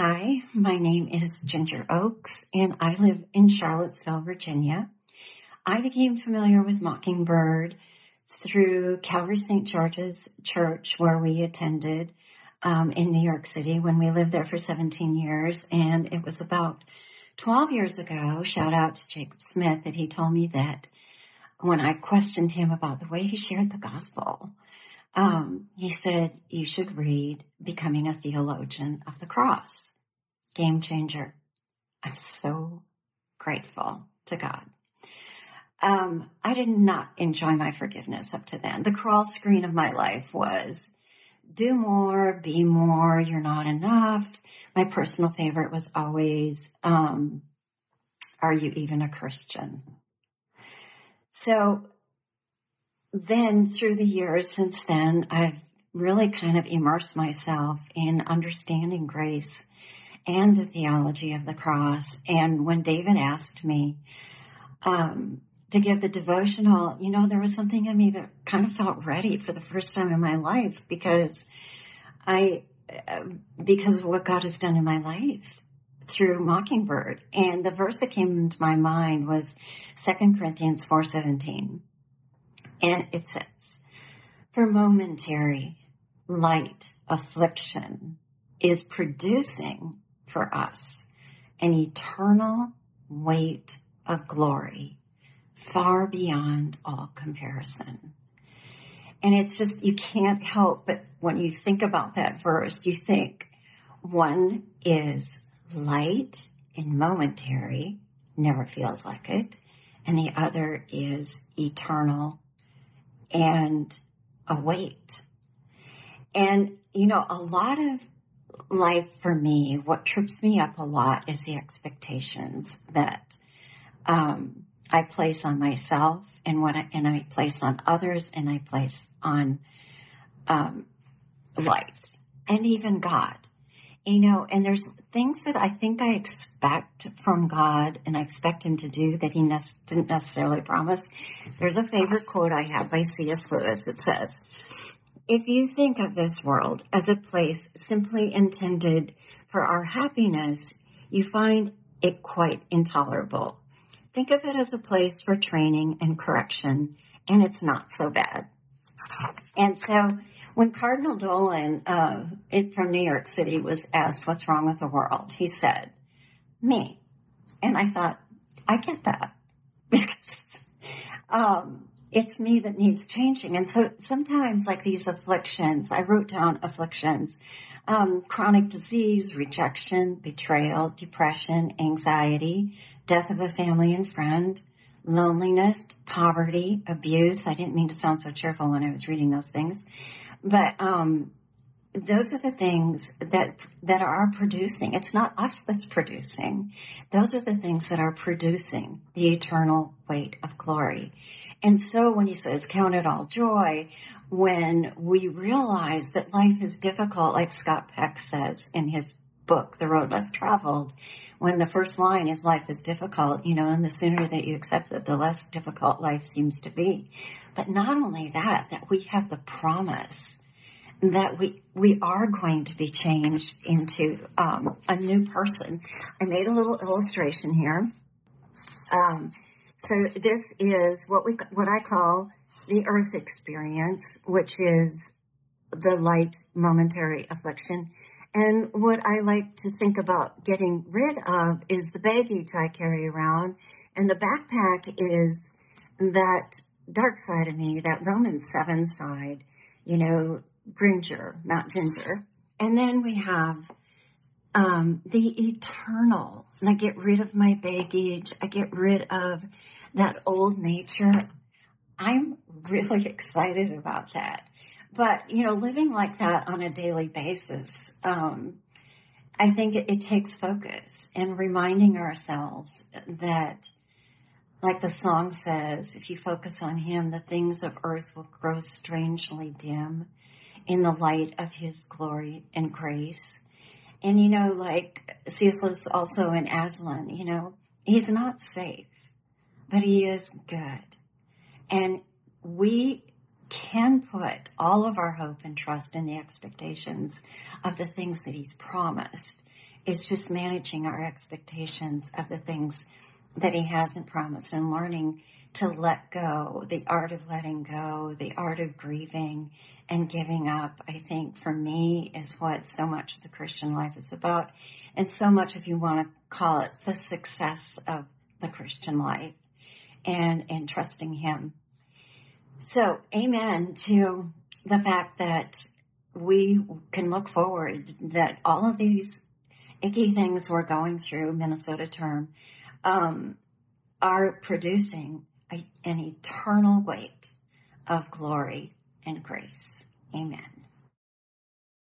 Hi, my name is Ginger Oaks, and I live in Charlottesville, Virginia. I became familiar with Mockingbird through Calvary St. George's Church, where we attended in New York City when we lived there for 17 years. And it was about 12 years ago, shout out to Jacob Smith, that he told me that when I questioned him about the way he shared the gospel, he said, you should read Becoming a Theologian of the Cross. Game changer. I'm so grateful to God. I did not enjoy my forgiveness up to then. The crawl screen of my life was do more, be more, you're not enough. My personal favorite was always, are you even a Christian? So then through the years since then, I've really kind of immersed myself in understanding grace and the theology of the cross. And when David asked me to give the devotional, there was something in me that kind of felt ready for the first time in my life because of what God has done in my life through Mockingbird. And the verse that came into my mind was 2 Corinthians 4:17. And it says, for momentary light affliction is producing for us an eternal weight of glory far beyond all comparison. And it's just, you can't help but when you think about that verse, you think one is light and momentary, never feels like it, and the other is eternal and a weight. And, a lot of life for me, what trips me up a lot is the expectations that I place on myself and I place on others and I place on life and even God, and there's things that I think I expect from God and I expect him to do that he didn't necessarily promise. There's a favorite quote I have by C.S. Lewis. It says, if you think of this world as a place simply intended for our happiness, you find it quite intolerable. Think of it as a place for training and correction, and it's not so bad. And so when Cardinal Dolan from New York City was asked what's wrong with the world, he said, me. And I thought, I get that, because it's me that needs changing. And so sometimes like these afflictions, I wrote down afflictions, chronic disease, rejection, betrayal, depression, anxiety, death of a family and friend, loneliness, poverty, abuse. I didn't mean to sound so cheerful when I was reading those things, but those are the things that are producing. It's not us that's producing. Those are the things that are producing the eternal weight of glory. And so when he says, count it all joy, when we realize that life is difficult, like Scott Peck says in his book, The Road Less Traveled, when the first line is life is difficult, and the sooner that you accept that, the less difficult life seems to be. But not only that we have the promise that we are going to be changed into a new person. I made a little illustration here. So this is what I call the earth experience, which is the light momentary affliction. And what I like to think about getting rid of is the baggage I carry around. And the backpack is that dark side of me, that Romans 7 side, Gringer, not Ginger. And then we have the eternal. And I get rid of my baggage. I get rid of that old nature. I'm really excited about that. But, living like that on a daily basis, I think it takes focus and reminding ourselves that, like the song says, if you focus on him, the things of earth will grow strangely dim in the light of his glory and grace. And, like C.S. Lewis also in Aslan, he's not safe, but he is good. And we can put all of our hope and trust in the expectations of the things that he's promised is just managing our expectations of the things that he hasn't promised and learning to let go, the art of letting go, the art of grieving and giving up, I think, for me, is what so much of the Christian life is about. And so much, if you want to call it, the success of the Christian life and trusting him. So, amen to the fact that we can look forward, that all of these icky things we're going through, Minnesota term, are producing an eternal weight of glory and grace. Amen.